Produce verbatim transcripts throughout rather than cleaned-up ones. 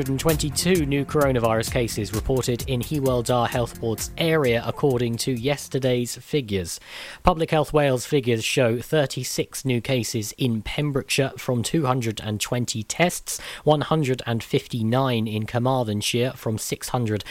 one hundred twenty-two new coronavirus cases reported in Hywel Dda Health Board's area, according to yesterday's figures. Public Health Wales figures show thirty-six new cases in Pembrokeshire from two hundred twenty tests, one hundred fifty-nine in Carmarthenshire from six hundred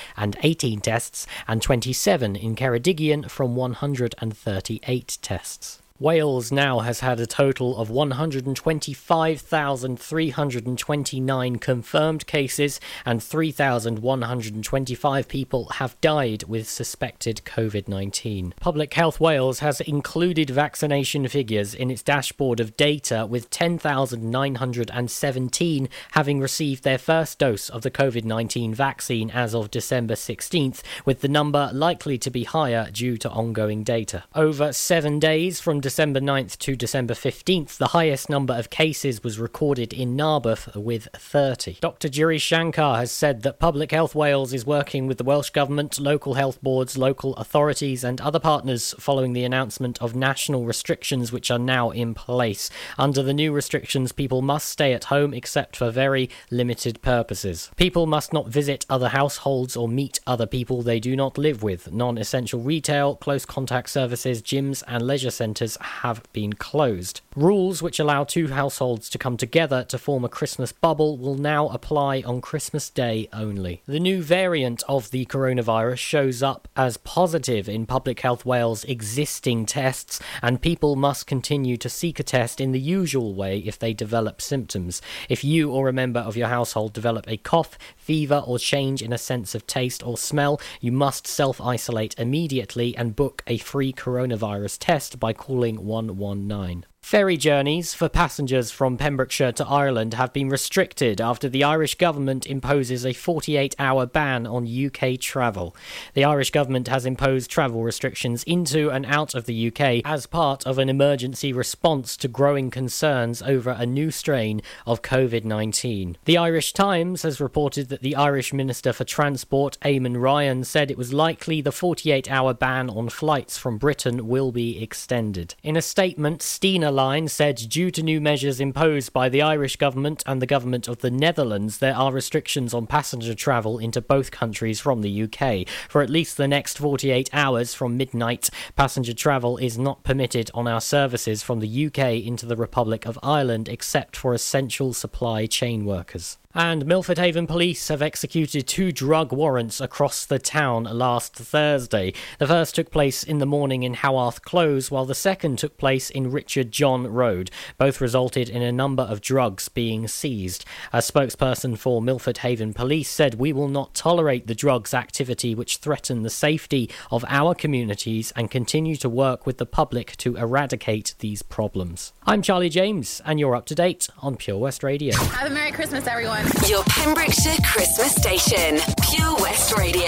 eighteen tests, and twenty-seven in Ceredigion from one hundred thirty-eight tests. Wales now has had a total of one hundred twenty-five thousand three hundred twenty-nine confirmed cases, and three thousand one hundred twenty-five people have died with suspected covid nineteen. Public Health Wales has included vaccination figures in its dashboard of data, with ten thousand nine hundred seventeen having received their first dose of the covid nineteen vaccine as of December sixteenth, with the number likely to be higher due to ongoing data. Over seven days from December ninth to December fifteenth, the highest number of cases was recorded in Narberth with thirty. Doctor Jury Shankar has said that Public Health Wales is working with the Welsh Government, local health boards, local authorities and other partners following the announcement of national restrictions which are now in place. Under the new restrictions, people must stay at home except for very limited purposes. People must not visit other households or meet other people they do not live with. Non-essential retail, close contact services, gyms and leisure centres have been closed. Rules which allow two households to come together to form a Christmas bubble will now apply on Christmas Day only. The new variant of the coronavirus shows up as positive in Public Health Wales' existing tests, and people must continue to seek a test in the usual way if they develop symptoms. If you or a member of your household develop a cough, fever or change in a sense of taste or smell, you must self-isolate immediately and book a free coronavirus test by calling one one nine. Ferry journeys for passengers from Pembrokeshire to Ireland have been restricted after the Irish government imposes a forty-eight hour ban on U K travel. The Irish government has imposed travel restrictions into and out of the U K as part of an emergency response to growing concerns over a new strain of covid nineteen. The Irish Times has reported that the Irish Minister for Transport, Eamon Ryan, said it was likely the forty-eight hour ban on flights from Britain will be extended. In a statement, Stena Line said due to new measures imposed by the Irish government and the government of the Netherlands, there are restrictions on passenger travel into both countries from the U K. For at least the next forty-eight hours from midnight, passenger travel is not permitted on our services from the U K into the Republic of Ireland except for essential supply chain workers. And Milford Haven police have executed two drug warrants across the town last Thursday. The first took place in the morning in Howarth Close, while the second took place in Richard John Road. Both resulted in a number of drugs being seized. A spokesperson for Milford Haven police said, "We will not tolerate the drugs activity which threaten the safety of our communities and continue to work with the public to eradicate these problems." I'm Charlie James and you're up to date on Pure West Radio. Have a Merry Christmas, everyone. Your Pembrokeshire Christmas station, Pure West Radio.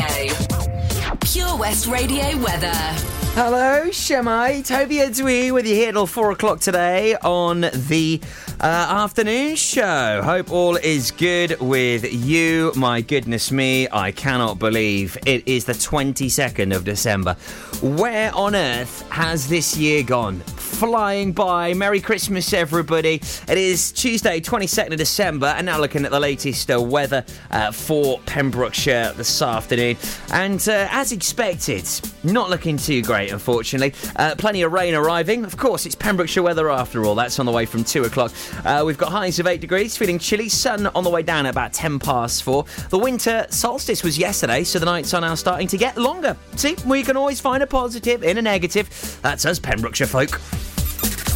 Pure West Radio weather. Hello, Shemai. Toby and Drew with you here till four o'clock today on the uh, afternoon show. Hope all is good with you. My goodness me, I cannot believe it is the twenty-second of December. Where on earth has this year gone? Flying by. Merry Christmas, everybody. It is Tuesday, twenty-second of December, and now looking at the latest uh, weather uh, for Pembrokeshire this afternoon. And uh, as expected, not looking too great, unfortunately. Uh, plenty of rain arriving. Of course, it's Pembrokeshire weather after all. That's on the way from two o'clock. Uh, we've got highs of eight degrees, feeling chilly. Sun on the way down at about ten past four. The winter solstice was yesterday, so the nights are now starting to get longer. See, we can always find a positive in a negative. That's us Pembrokeshire folk.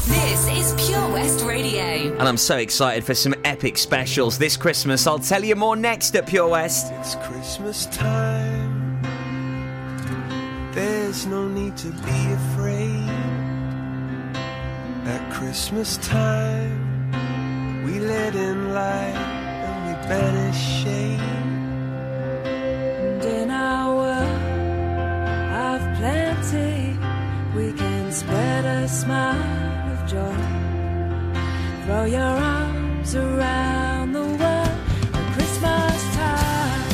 This is Pure West Radio. And I'm so excited for some epic specials this Christmas. I'll tell you more next at Pure West. It's Christmas time. There's no need to be afraid. At Christmas time, we let in light and we banish shame. And in our world of plenty, we can spread a smile. Joy. Throw your arms around the world at Christmas time.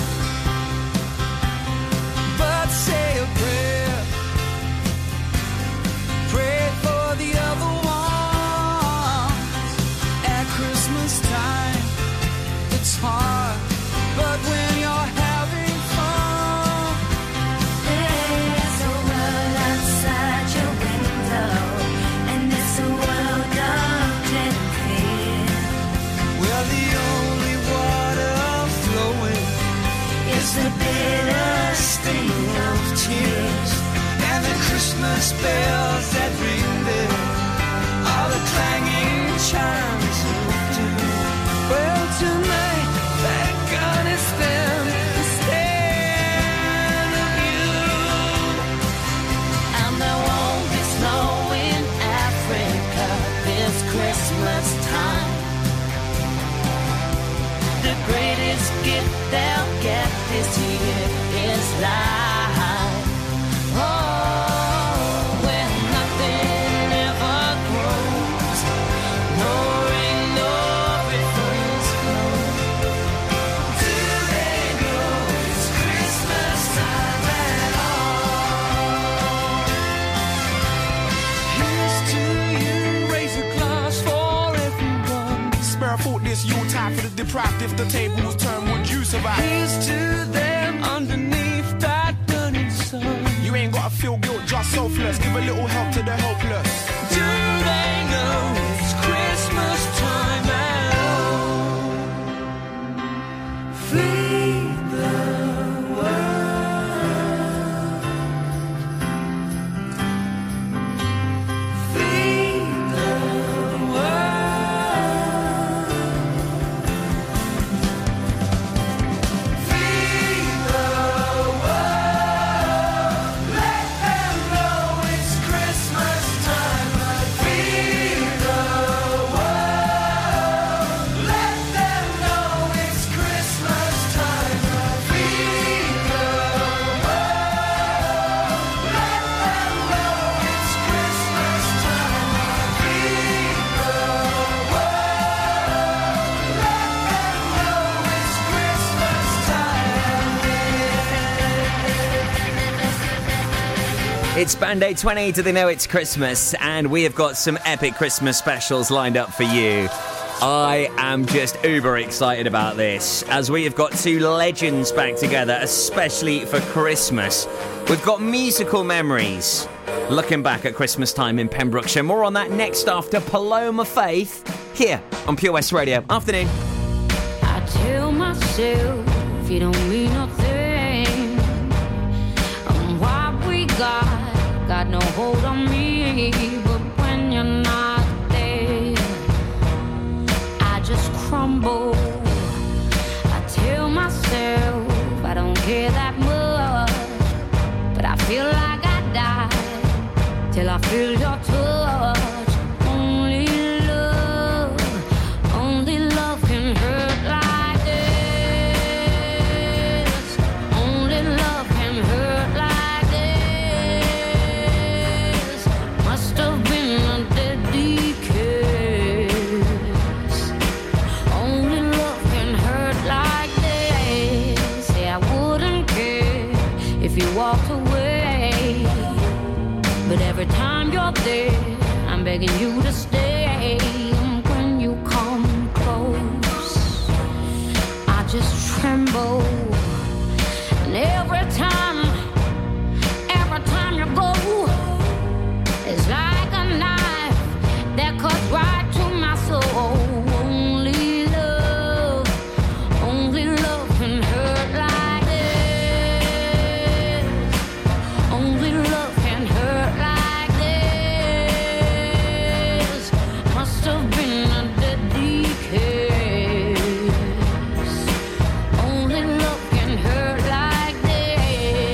But say a prayer. Pray for the other ones. At Christmas time, it's hard is the bitter sting of tears, and the Christmas bells that ring there are the clanging chimes of doom. Well, tonight, Afghanistan is stand of you, and there won't be snow in Africa this Christmas time. The greatest gift they'll get this year is life. Oh, when nothing ever grows, no rain, no rivers flow. Do they know it's Christmas time at all? Here's to you, raise a glass for everyone. Spare a fork this Yuletide for the deprived. If the tables turn, would you survive? Here's to them underneath that burning sun. You ain't gotta feel guilt, just selfless. Give a little help to the helpless. Do they know it's Christmas time at all? Feed the world. Feed the It's Band Aid twenty, Do They Know It's Christmas? And we have got some epic Christmas specials lined up for you. I am just uber excited about this, as we have got two legends back together, especially for Christmas. We've got musical memories, looking back at Christmas time in Pembrokeshire. More on that next after Paloma Faith, here on Pure West Radio. Afternoon. I tell myself you don't mean nothing, and what we got got no hold on me, but when you're not there, I just crumble. I tell myself I don't care that much, but I feel like I die till I feel your touch. Every time you're there, I'm begging you to stay. And when you come close, I just tremble. And every time, every time you go, it's like a knife that cuts right to my soul. Only love, only love can hurt like this. Only love can hurt like this. Only love can hurt like this.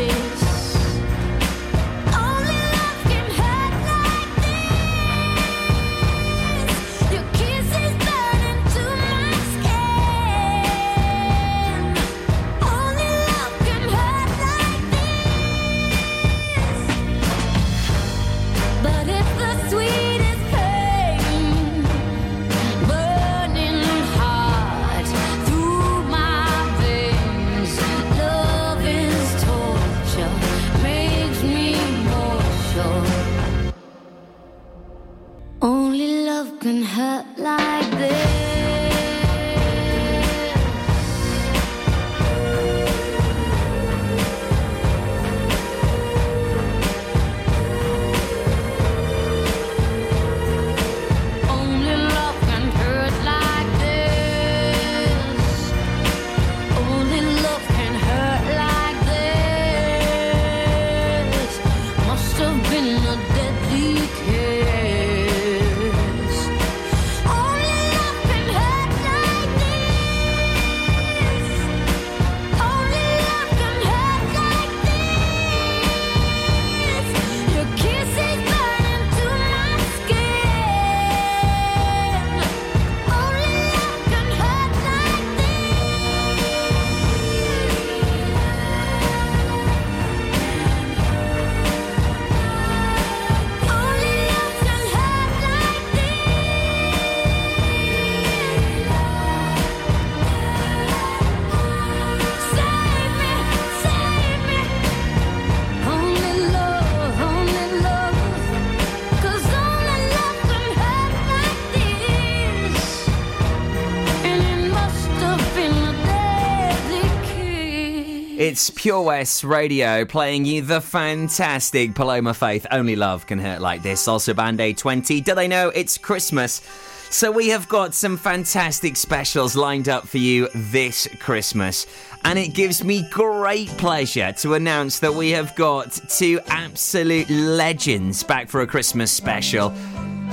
It's Pure West Radio playing you the fantastic Paloma Faith, Only Love Can Hurt Like This. Also Band Aid twenty, Do They Know It's Christmas? So we have got some fantastic specials lined up for you this Christmas. And it gives me great pleasure to announce that we have got two absolute legends back for a Christmas special.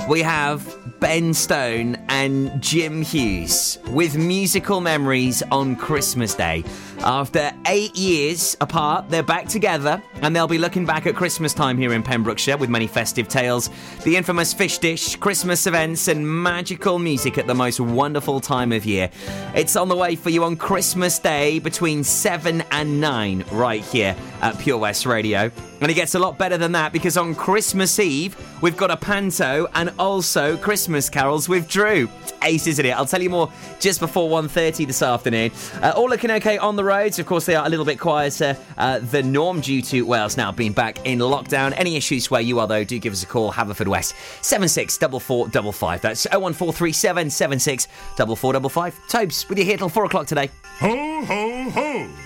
We have Ben Stone and Jim Hughes with musical memories on Christmas Day. After eight years apart, they're back together and they'll be looking back at Christmas time here in Pembrokeshire with many festive tales, the infamous fish dish, Christmas events and magical music at the most wonderful time of year. It's on the way for you on Christmas Day between seven and nine right here at Pure West Radio. And it gets a lot better than that because on Christmas Eve, we've got a panto and also Christmas carols with Drew. It's ace, isn't it? I'll tell you more just before one thirty this afternoon. Uh, all looking okay on the roads. Of course, they are a little bit quieter uh, than norm due to Wales now being back in lockdown. Any issues where you are, though, do give us a call. Haverfordwest seven six four four five five. That's oh one four three seven, seven six four four five five. Tobes, with you here till four o'clock today. Ho, ho, ho!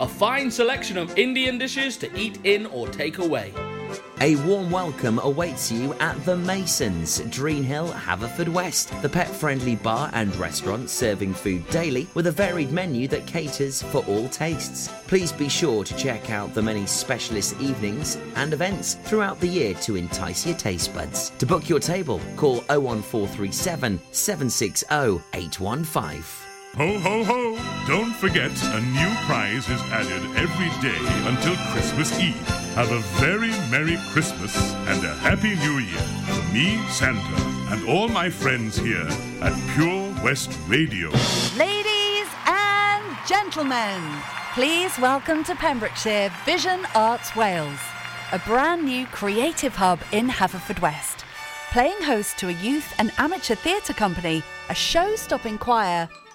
A fine selection of Indian dishes to eat in or take away. A warm welcome awaits you at The Masons, Dreenhill, Haverfordwest. The pet-friendly bar and restaurant serving food daily with a varied menu that caters for all tastes. Please be sure to check out the many specialist evenings and events throughout the year to entice your taste buds. To book your table, call oh one four three seven, seven six oh, eight one five. Ho, ho, ho! Don't forget, a new prize is added every day until Christmas Eve. Have a very Merry Christmas and a Happy New Year from me, Santa, and all my friends here at Pure West Radio. Ladies and gentlemen, please welcome to Pembrokeshire Vision Arts Wales, a brand new creative hub in Haverfordwest, playing host to a youth and amateur theatre company, a show-stopping choir,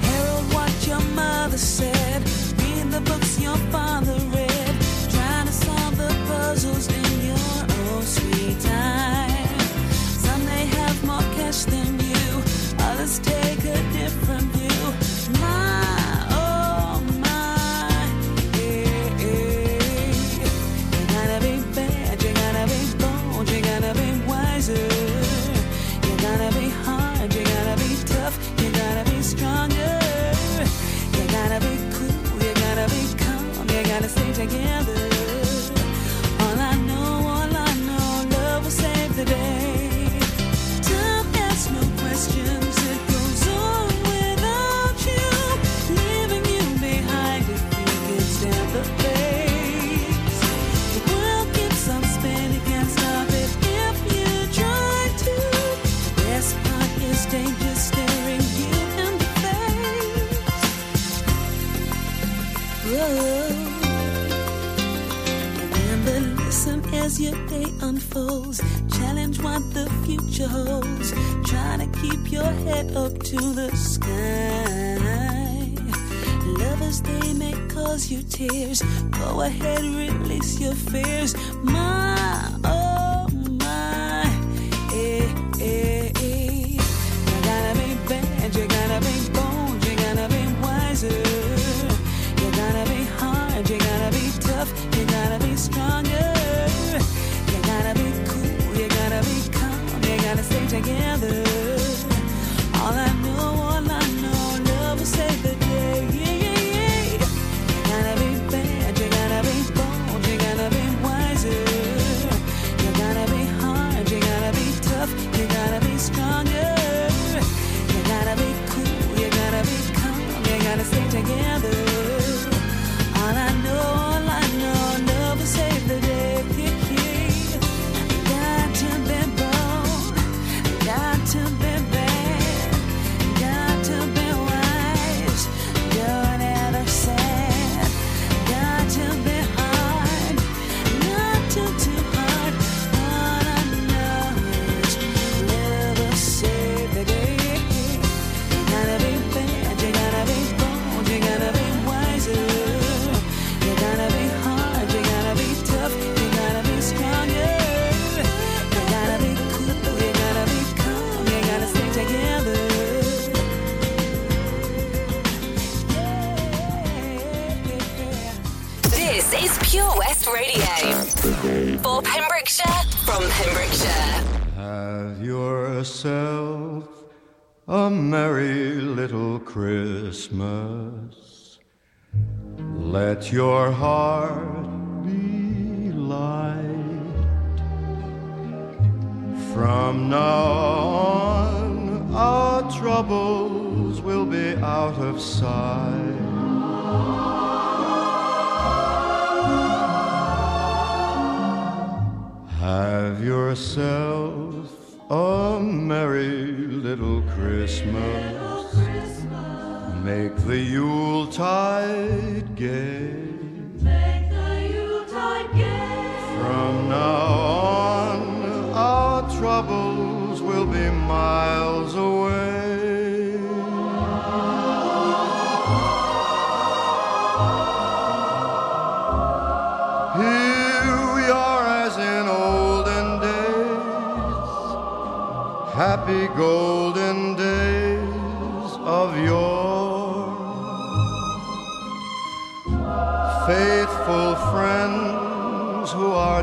Herald what your mother said, read the books your father read, trying to solve the puzzles in your own sweet time. Some may have more cash than you, others take a different view. My stay together. All I know, all I know, love will save the day. Don't ask no questions, it goes on without you, leaving you behind if you can stand the pace. The world keeps on spinning, can't stop it if you try to. Let your heart be light. From now on, our troubles will be out of sight. Have yourself a merry little Christmas. Make the Yuletide gay. Make the Yuletide gay. From now on, our troubles will be miles away. Here we are as in olden days, happy golden days of yore. Faithful friends who are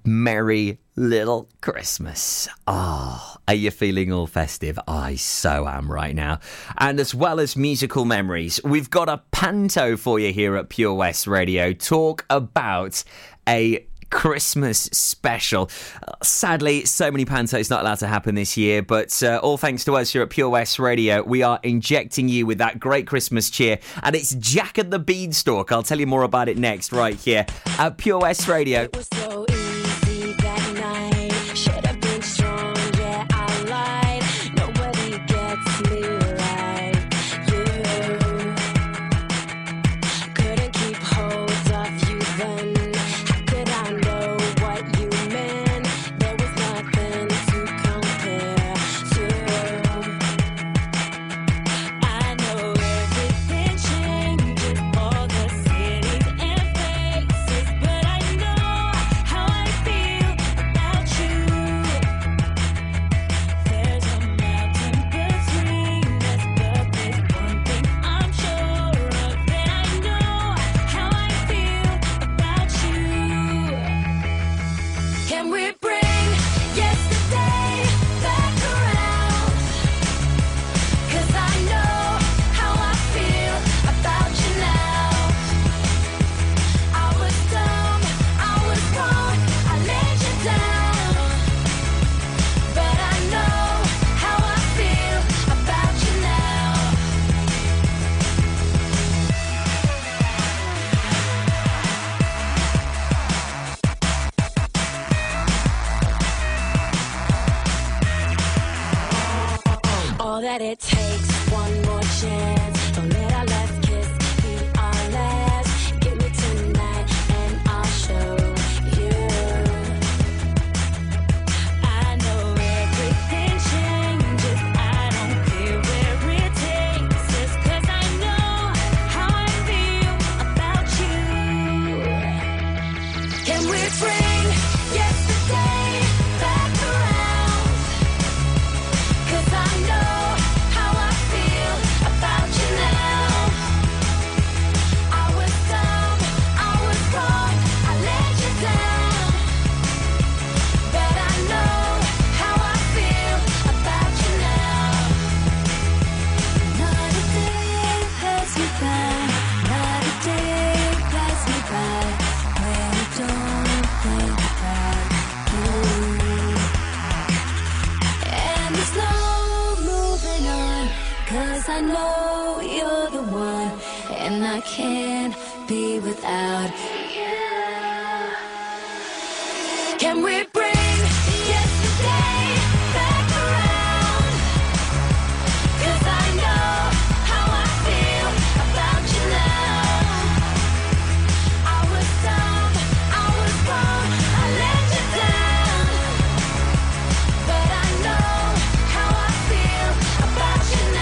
Merry Little Christmas. Oh, are you feeling all festive? I so am right now. And as well as musical memories, we've got a panto for you here at Pure West Radio. Talk about a Christmas special. Sadly, so many pantos not allowed to happen this year, but uh, all thanks to us here at Pure West Radio, we are injecting you with that great Christmas cheer, and it's Jack and the Beanstalk. I'll tell you more about it next right here at Pure West Radio. It was so easy that night. Should have been strong, yeah, I lied. Nobody gets me right. You couldn't keep hold of you then. That it takes one more chance. Don't let our last kiss be our last. Give me tonight and I'll show you. I know everything changes. I don't care where it takes us, 'cause I know how I feel about you. Can we bring yesterday back around? 'Cause I know. I know you're the one, and I can't be without you. Can we bring yesterday back around? 'Cause I know how I feel about you now. I was dumb, I was wrong, I let you down, but I know how I feel about you now.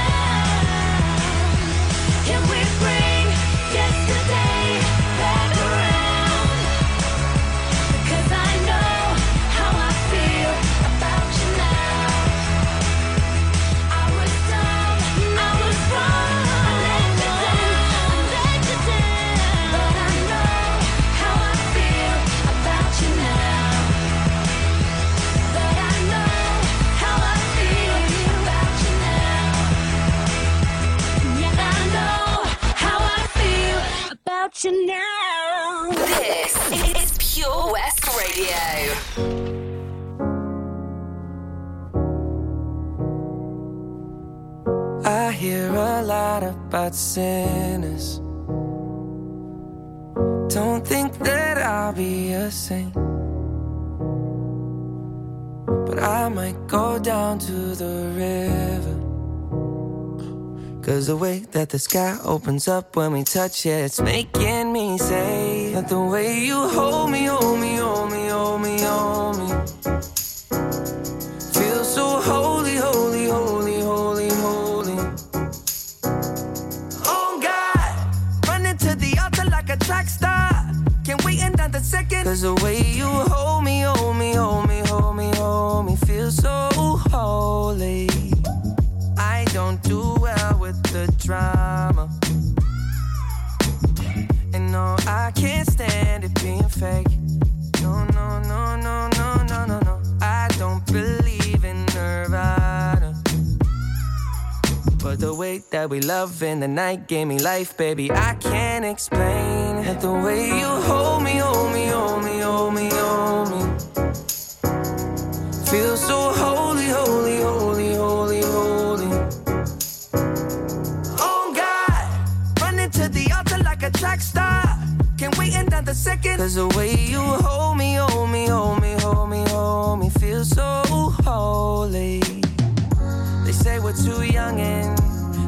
You now. This is Pure West Radio. I hear a lot about sinners. Don't think that I'll be a saint, but I might go down to the river. 'Cause the way that the sky opens up when we touch it, it's making me say that the way you hold me, hold me, hold me, hold me, hold me, feels so holy, holy, holy, holy, holy. Cause the way you hold me, hold me, hold me, hold me, hold me feels so holy. I don't do well with the drama, and no, I can't stand it being fake. No, no, no, no, no, no, no, no. I don't believe in nirvana, but the way that we love in the night gave me life, baby. I can't explain it. The way you hold me, hold me, hold me, hold me, hold me feels so holy, holy, holy, holy, holy. Oh God, running to the altar like a track star. Can't wait another second. Cause the way you hold me, hold me, hold me, hold me, hold me feels so holy. They say we're too young and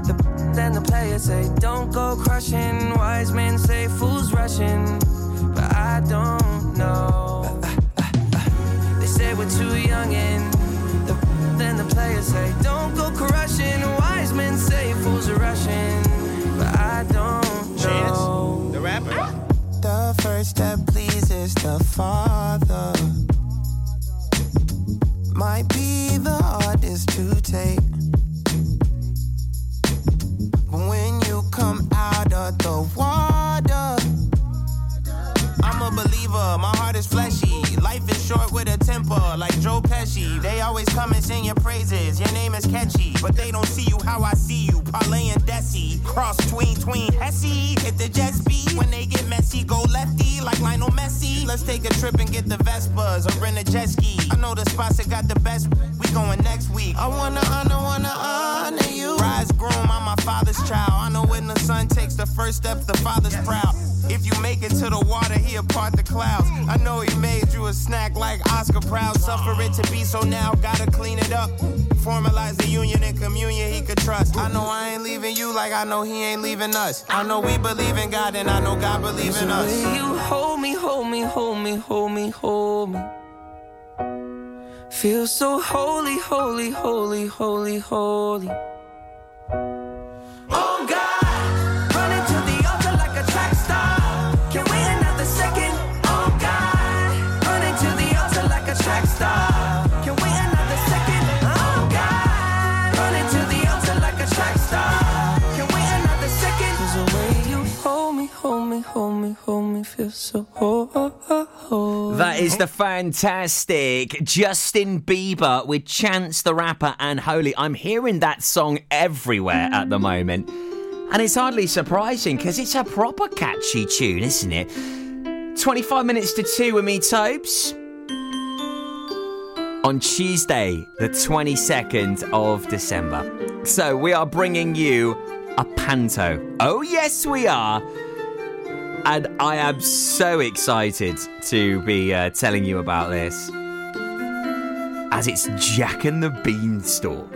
the then the players say don't go crushing. Wise men say fools rushing, but I don't know. Uh, uh, uh, uh. They say we're too young and the then the players say don't go crushing. Wise men say fools are rushing, but I don't Chance, know. The rapper. Ah. The first that pleases the Father might be the hardest to take. But when you come out of the water, I'm a believer, my heart is fleshy. Life is short with a temper, like Joe Pesci. They always come and sing your praises, your name is catchy. But they don't see you how I see you, Parlay and Desi. Cross tween, tween, Hesse, hit the Jets beat. When they get messy, go lefty, like Lionel Messi. Let's take a trip and get the Vespas, or rent a jet ski. I know the spots that got the best, we going next week. I wanna honor, wanna honor you. Rise groom, I'm my father's child. I know when the son takes the first step, the father's proud. If you make it to the water, he'll part the clouds. I know he made you a snack like Oscar Proud. Suffer it to be so now, gotta clean it up. Formalize the union and communion he could trust. I know I ain't leaving you like I know he ain't leaving us. I know we believe in God and I know God believes in us. The way you hold me, hold me, hold me, hold me, hold me feel so holy, holy, holy, holy, holy. Oh God! So, oh, oh, oh, oh. That is the fantastic Justin Bieber with Chance the Rapper and Holy. I'm hearing that song everywhere at the moment. And it's hardly surprising because it's a proper catchy tune, isn't it? twenty-five minutes to two with me, Tobes. On Tuesday, the twenty-second of December. So we are bringing you a panto. Oh, yes, we are. And I am so excited to be uh, telling you about this, as it's Jack and the Beanstalk.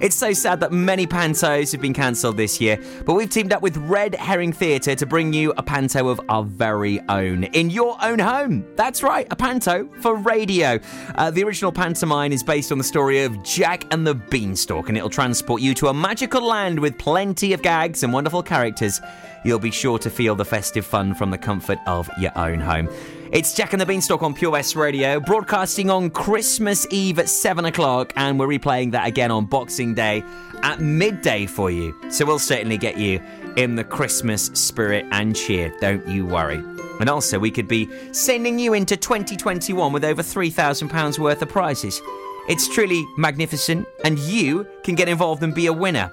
It's so sad that many pantos have been cancelled this year, but we've teamed up with Red Herring Theatre to bring you a panto of our very own, in your own home. That's right, a panto for radio. Uh, the original pantomime is based on the story of Jack and the Beanstalk, and it'll transport you to a magical land with plenty of gags and wonderful characters. You'll be sure to feel the festive fun from the comfort of your own home. It's Jack and the Beanstalk on Pure West Radio, broadcasting on Christmas Eve at seven o'clock, and we're replaying that again on Boxing Day at midday for you. So we'll certainly get you in the Christmas spirit and cheer, don't you worry. And also, we could be sending you into twenty twenty-one with over three thousand pounds worth of prizes. It's truly magnificent, and you can get involved and be a winner.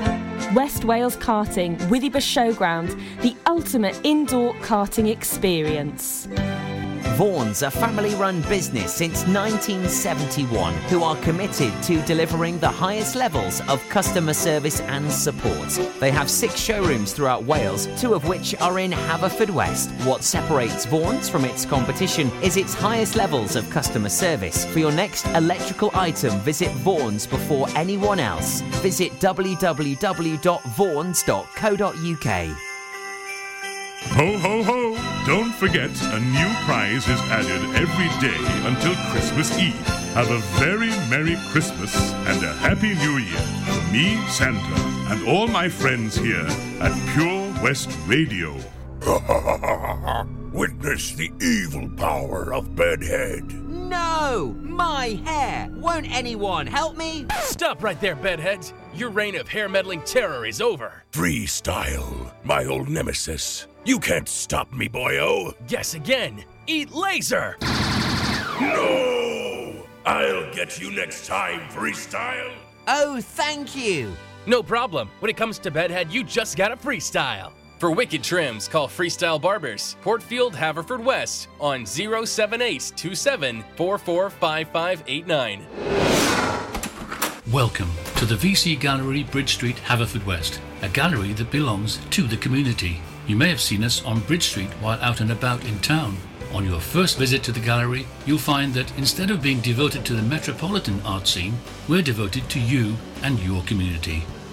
West Wales Karting, Withybush Showground, the ultimate indoor karting experience. Vaughan's, a family-run business since nineteen seventy-one, who are committed to delivering the highest levels of customer service and support. They have six showrooms throughout Wales, two of which are in Haverfordwest. What separates Vaughan's from its competition is its highest levels of customer service. For your next electrical item, visit Vaughan's before anyone else. Visit w w w dot vaughan's dot co dot u k. Ho, ho, ho! Don't forget, a new prize is added every day until Christmas Eve. Have a very Merry Christmas and a Happy New Year from me, Santa, and all my friends here at Pure West Radio. Witness the evil power of Bedhead. No! My hair! Won't anyone help me? Stop right there, Bedhead. Your reign of hair-meddling terror is over. Freestyle, my old nemesis. You can't stop me, boyo. Guess again. Eat laser! No! I'll get you next time, Freestyle. Oh, thank you. No problem. When it comes to Bedhead, you just gotta freestyle. For wicked trims, call Freestyle Barbers, Portfield, Haverfordwest, on zero seven eight two seven four four five five eight nine. Welcome to the V C Gallery, Bridge Street, Haverfordwest, a gallery that belongs to the community. You may have seen us on Bridge Street while out and about in town. On your first visit to the gallery, you'll find that instead of being devoted to the metropolitan art scene, we're devoted to you and your community.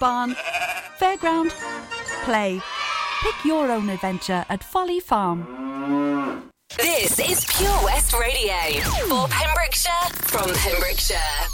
barn, fairground, play. Pick your own adventure at Folly Farm. This is Pure West Radio. For Pembrokeshire, from Pembrokeshire.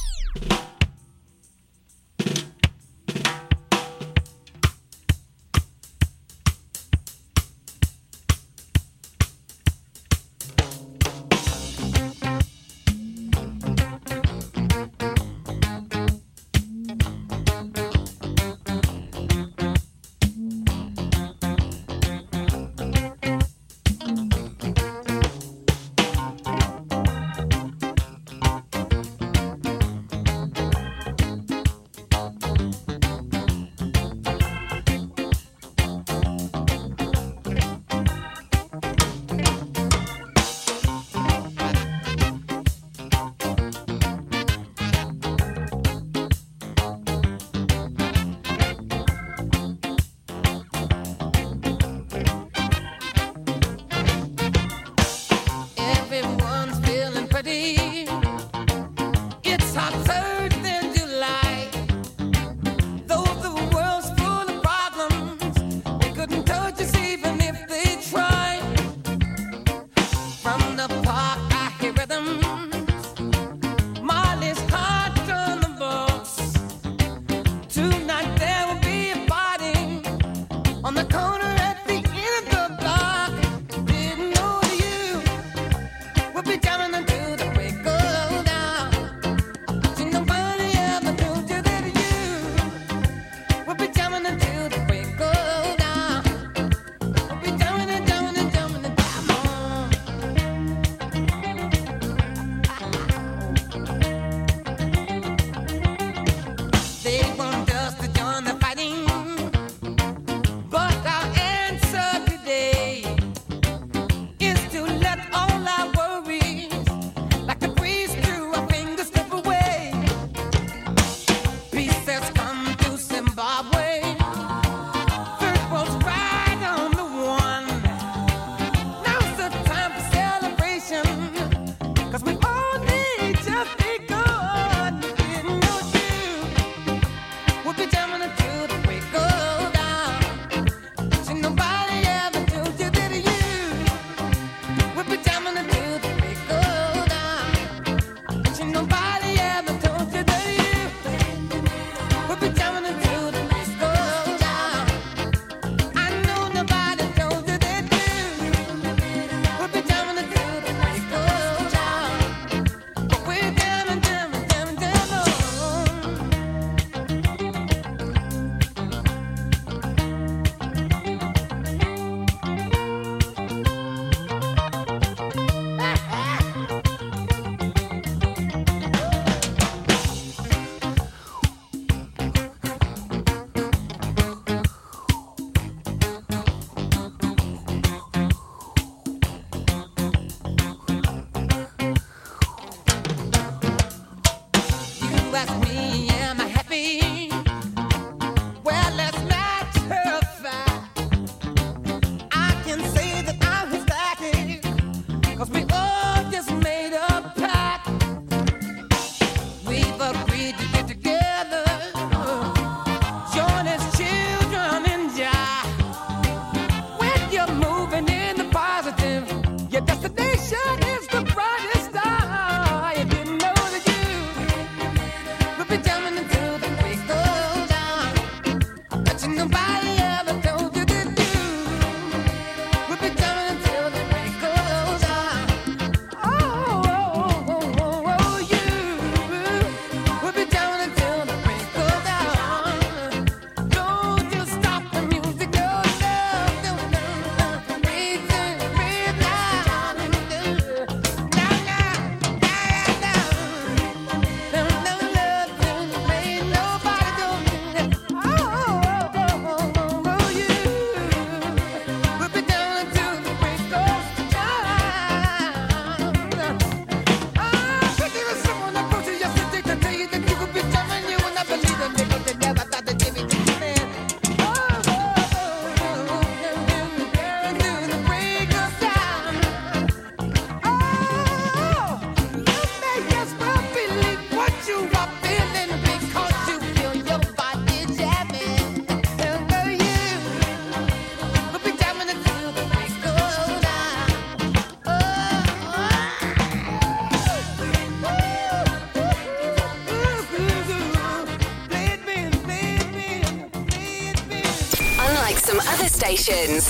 stations.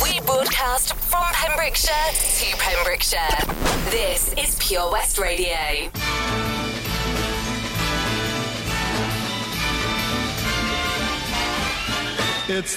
We broadcast from Pembrokeshire to Pembrokeshire. This is Pure West Radio. It's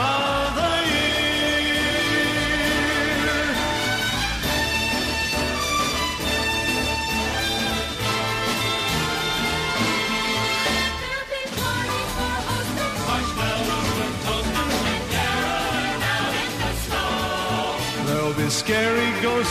of the year. There'll be parties for hosting, marshmallows and toasting, and caroling out in the snow. There'll be scary ghost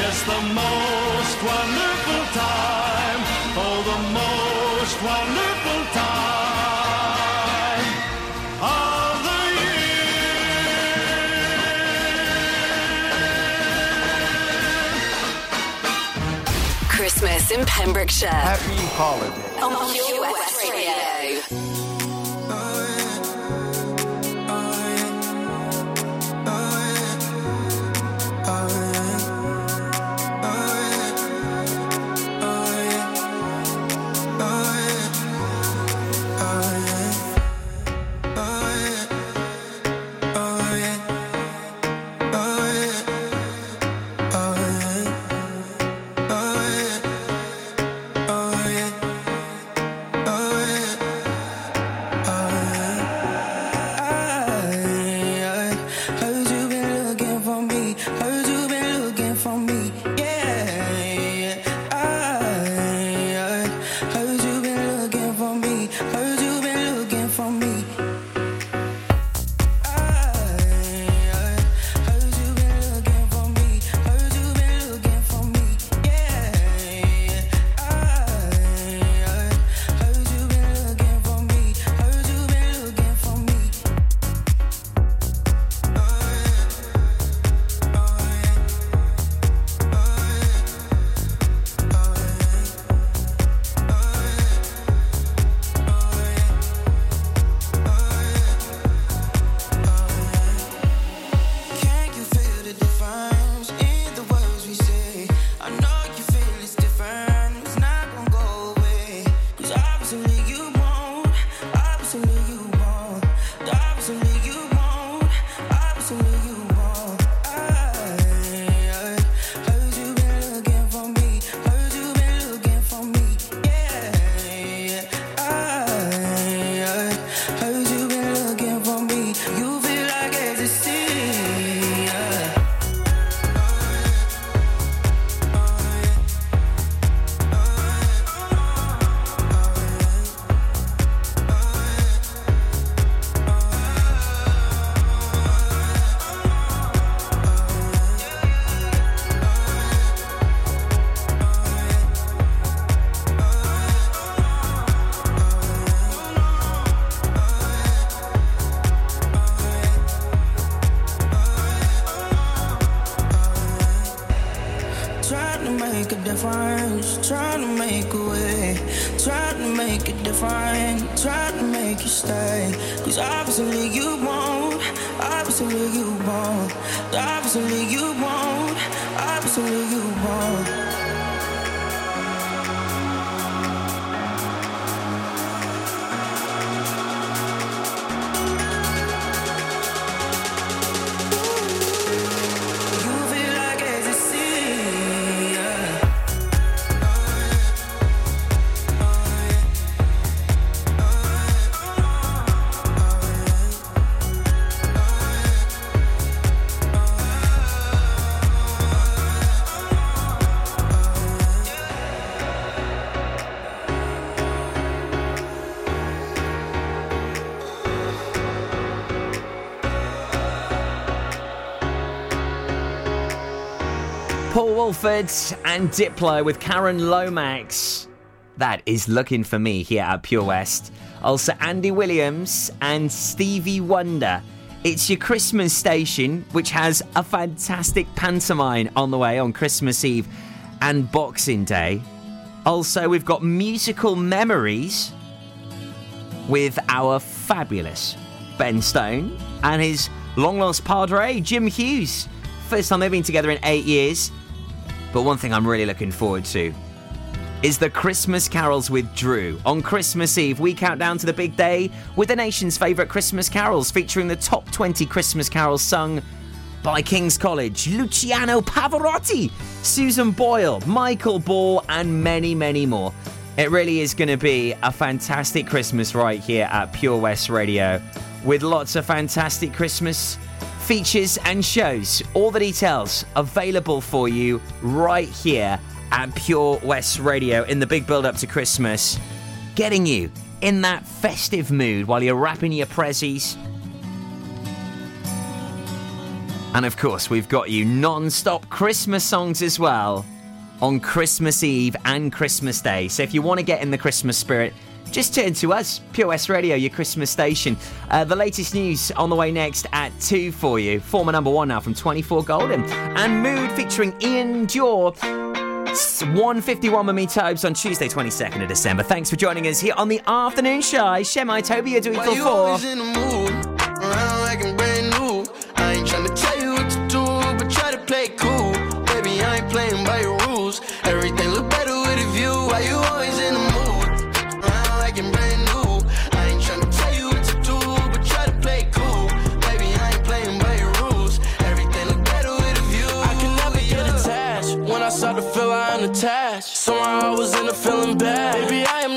Yes, the most wonderful time. Oh, the most wonderful time of the Christmas in Pembrokeshire. Happy holiday on Pure West Radio. Oh, yeah. Oh, yeah. Oh, yeah. Oh, yeah. Oh, yeah. Oh, yeah. Oh yeah, oh yeah, make a difference, try to make you stay. Cause obviously you won't, obviously you won't, obviously you won't, obviously you won't. Wolford and Diplo with Karen Lomax. That is Looking For Me here at Pure West. Also Andy Williams and Stevie Wonder. It's your Christmas station, which has a fantastic pantomime on the way on Christmas Eve and Boxing Day. Also, we've got Musical Memories with our fabulous Ben Stone and his long-lost padre, Jim Hughes. First time they've been together in eight years. But one thing I'm really looking forward to is the Christmas carols with Drew. On Christmas Eve, we count down to the big day with the nation's favourite Christmas carols, featuring the top twenty Christmas carols sung by King's College, Luciano Pavarotti, Susan Boyle, Michael Ball, and many, many more. It really is going to be a fantastic Christmas right here at Pure West Radio, with lots of fantastic Christmas features and shows. All the details available for you right here at Pure West Radio in the big build-up to Christmas, getting you in that festive mood while you're wrapping your prezzies. And of course, we've got you non-stop Christmas songs as well on Christmas Eve and Christmas Day. So if you want to get in the Christmas spirit, just turn to us, Pure West Radio, your Christmas station. Uh, the latest news on the way next at two for you. Former number one now from twenty-four Golden. And Mood featuring Ian Dior. It's one fifty-one with me, Tobes, on Tuesday, twenty-second of December. Thanks for joining us here on the Afternoon Show. Shemai, Toby, you're doing till four. Always in the mood, around like I'm brand new. I ain't trying to tell you what to do, but try to play it cool. Baby, I ain't playing by your rules. Everything look better with a view. Why you always in the mood? Start to feel I am attached. Somehow I was in a feeling bad. Baby, I am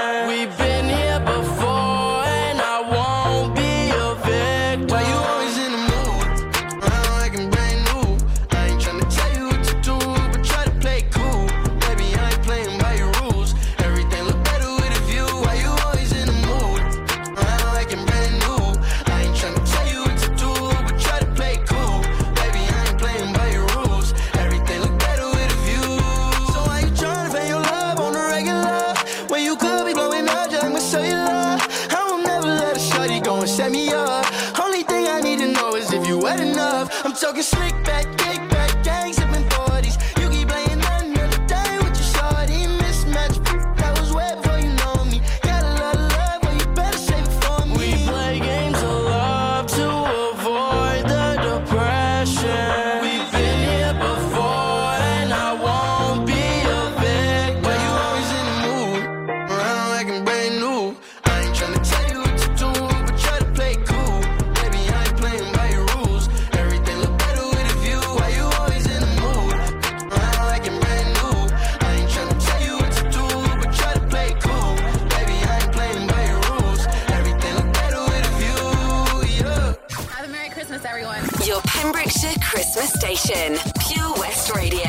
Talking slick back, kick back, gangs up in forties. You keep playing that another day with your shorty. Mismatch, that was way before you know me. Got a lot of love, but you better save it for me. We play games of love to avoid the depression. We've been here before, and I won't be a victim. Why you always in the mood? Around like I'm brand new. I ain't tryna tell you what to do, but try to play cool. Baby, I ain't playing by your rules. Your Pembrokeshire Christmas station, Pure West Radio.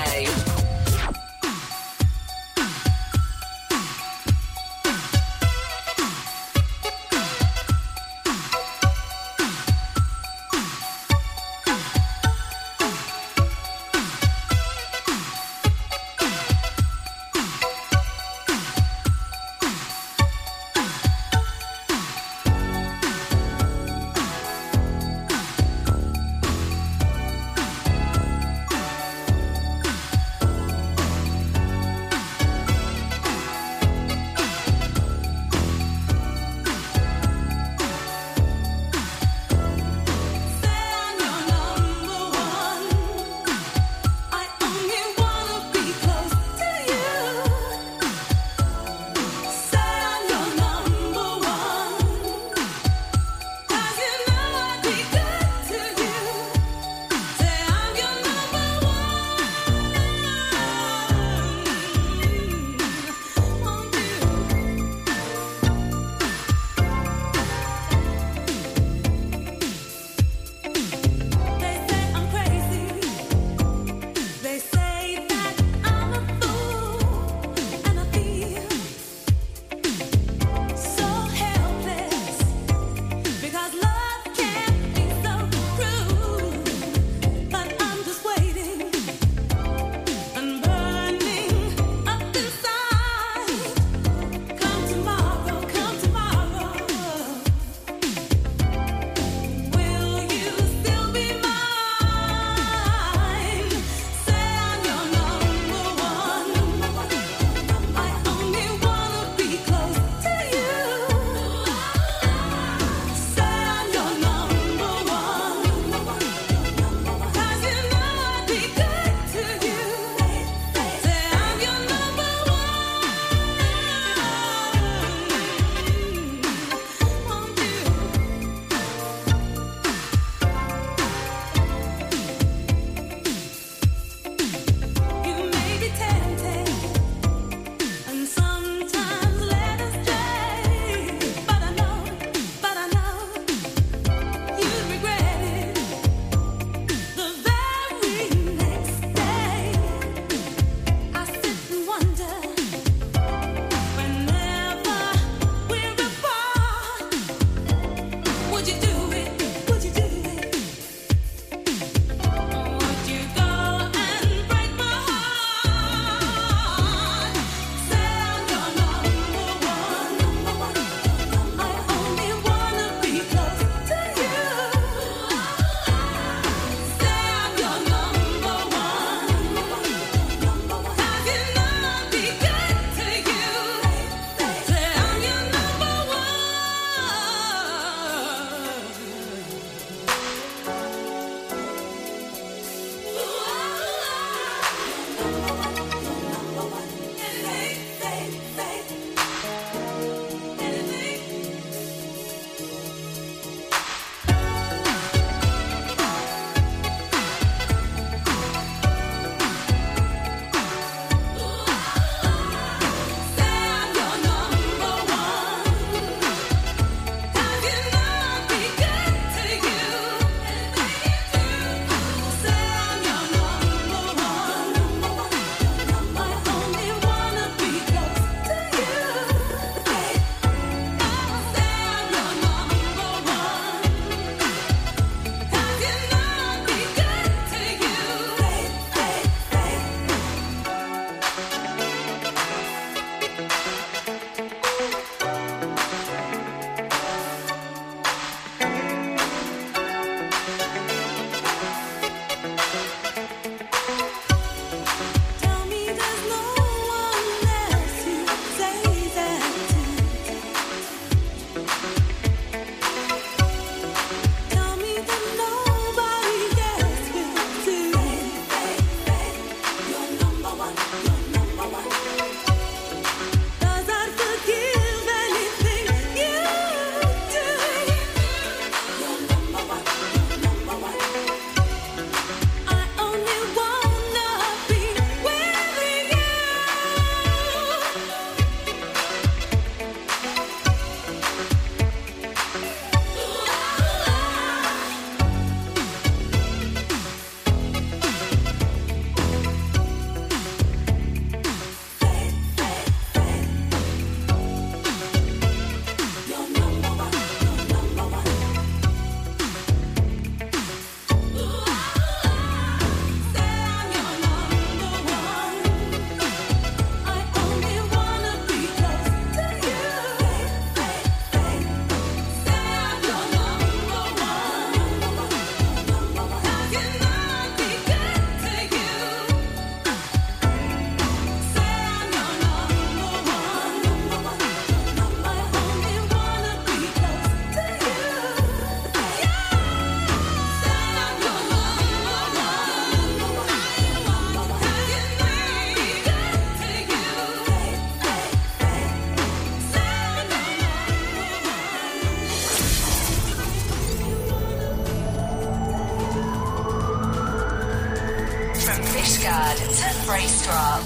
Yard to Freystrop.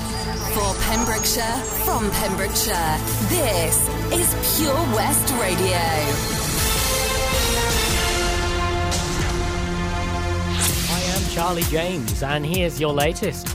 For Pembrokeshire, from Pembrokeshire, this is Pure West Radio. I am Charlie James, and here's your latest.